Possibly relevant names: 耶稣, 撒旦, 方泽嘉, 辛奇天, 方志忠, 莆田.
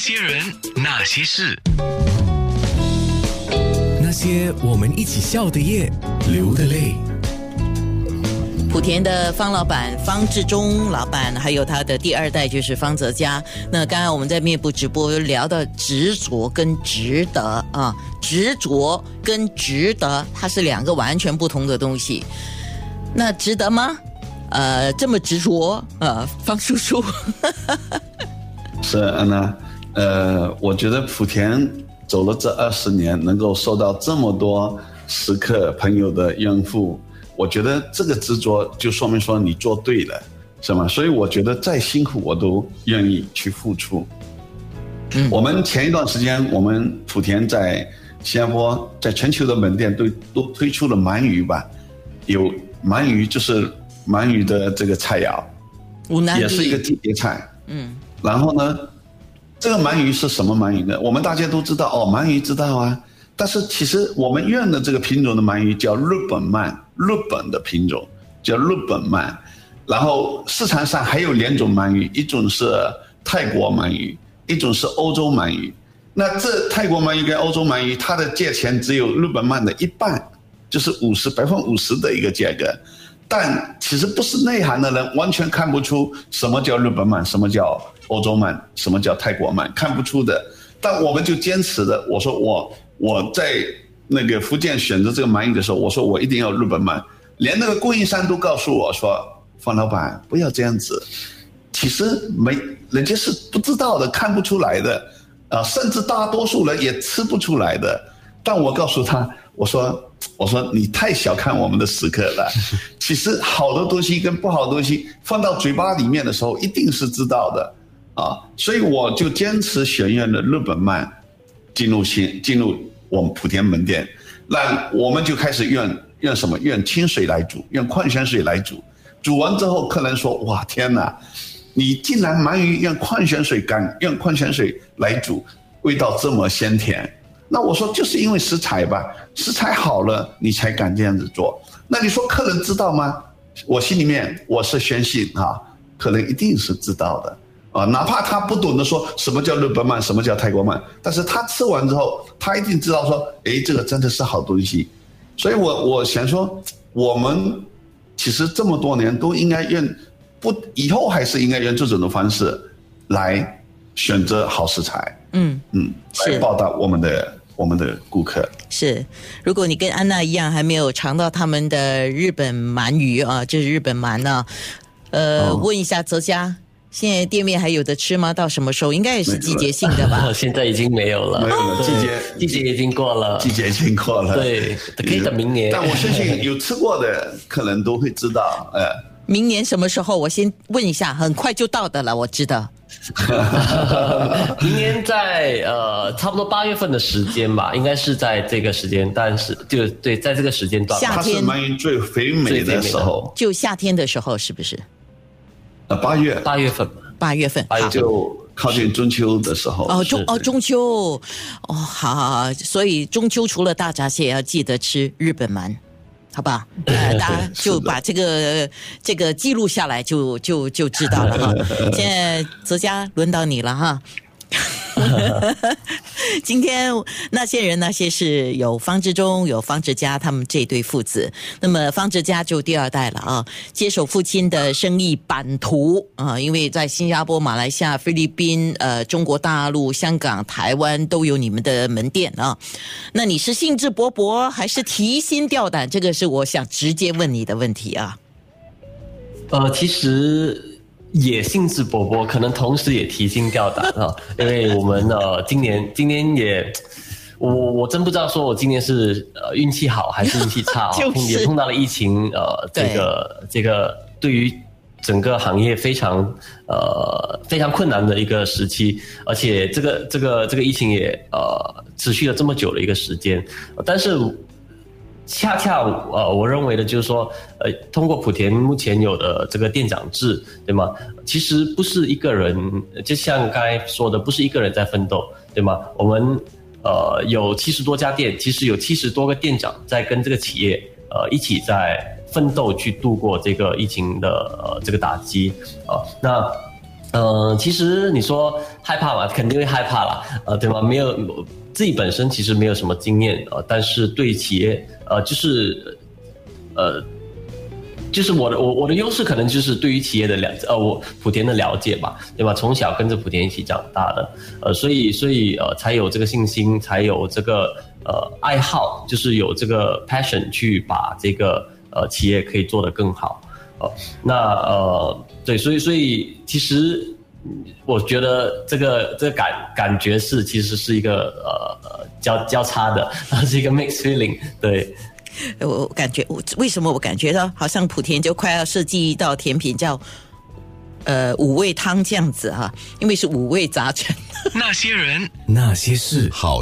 那些人，那些事，那些我们一起笑的夜，流的泪。莆田的方老板方志忠老板，还有他的第二代就是方泽嘉。那刚才我们在面部直播聊到执着跟值得啊，执着跟值得，它是两个完全不同的东西。那值得吗？这么执着，方叔叔。是呢，我觉得莆田走了这20年，能够受到这么多食客朋友的拥护，我觉得这个执着就说明说你做对了，是吗？所以我觉得再辛苦我都愿意去付出。嗯，我们前一段时间，我们莆田在新加坡，在全球的门店都推出了鳗鱼吧，有鳗鱼就是鳗鱼的这个菜肴，也是一个季节菜。嗯。然后呢，这个鳗鱼是什么鳗鱼呢？我们大家都知道哦，鳗鱼知道啊。但是其实我们用的这个品种的鳗鱼叫日本鳗，日本的品种叫日本鳗。然后市场上还有2种鳗鱼，一种是泰国鳗鱼，一种是欧洲鳗鱼。那这泰国鳗鱼跟欧洲鳗鱼，它的价钱只有日本鳗的一半，就是50%的一个价格。但其实不是内行的人完全看不出什么叫日本鳗，什么叫欧洲鳗，什么叫泰国鳗，看不出的。但我们就坚持的，我说我在那个福建选择这个鳗鱼的时候，我说我一定要日本鳗。连那个供应商都告诉我说，方老板不要这样子，其实人家是不知道的，看不出来的，甚至大多数人也吃不出来的。但我告诉他，我说你太小看我们的食客了，其实好的东西跟不好的东西放到嘴巴里面的时候一定是知道的啊，所以我就坚持选用了日本鳗进入我们莆田门店。那我们就开始用什么？用清水来煮，用矿泉水来煮。煮完之后客人说，哇天哪，你竟然鳗鱼用矿泉水干，用矿泉水来煮，味道这么鲜甜。那我说就是因为食材吧，食材好了你才敢这样子做。那你说客人知道吗？我心里面我是相信啊，客人一定是知道的啊，哪怕他不懂得说什么叫日本鳗，什么叫泰国鳗，但是他吃完之后他一定知道说，诶，这个真的是好东西。所以我想说，我们其实这么多年都应该用，以后还是应该用这种的方式来选择好食材。嗯嗯，来报答我们的顾客。是，如果你跟安娜一样还没有尝到他们的日本鳗鱼啊，这是日本鳗啊，问一下泽嘉，现在店面还有的吃吗？到什么时候？应该也是季节性的吧？现在已经没有了，没有了，季节已经过了，季节已经过了，对，可以等明年。但我相信有吃过的客人都会知道，明年什么时候？我先问一下，很快就到的了，我知道。明年在差不多8月份的时间吧，应该是在这个时间，但是就对，在这个时间段，夏天它是鳗鱼最肥美的时候，就夏天的时候，是不是？8月份就靠近中秋的时候。中秋哦，好，所以中秋除了大闸蟹，要记得吃日本鳗。好吧，大家就把这个记录下来就知道了哈。现在泽嘉轮到你了哈。今天那些人那些事，有方志忠，有方泽嘉，他们这对父子。那么方泽嘉就第二代了啊，接手父亲的生意版图啊，因为在新加坡、马来西亚、菲律宾、中国大陆、香港、台湾都有你们的门店啊。那你是兴致勃勃还是提心吊胆？这个是我想直接问你的问题啊。其实也兴致勃勃，可能同时也提心吊胆啊，因为我们今年也，我真不知道说我今年是运气好还是运气差啊，就是也碰到了疫情，这个对于整个行业非常困难的一个时期，而且这个疫情也持续了这么久的一个时间，但是恰恰我认为的就是说，通过莆田目前有的这个店长制，对吗？其实不是一个人，就像刚才说的，不是一个人在奋斗，对吗？我们有70多家店，其实有70多个店长在跟这个企业一起在奋斗，去度过这个疫情的这个打击啊。那其实你说害怕嘛，肯定会害怕啦，对吗？没有自己本身其实没有什么经验啊，但是对企业就是我的优势可能就是对于企业的莆田的了解吧，对吧？从小跟着莆田一起长大的，所以才有这个信心，才有这个爱好，就是有这个 passion 去把这个企业可以做得更好。对，所以其实我觉得这个感觉是其实是一个交叉的，是一个 mixed feeling。 对，我感觉为什么我感觉到好像莆田就快要设计一道甜品叫五味汤这样子啊，因为是五味杂陈。那些人那些事好。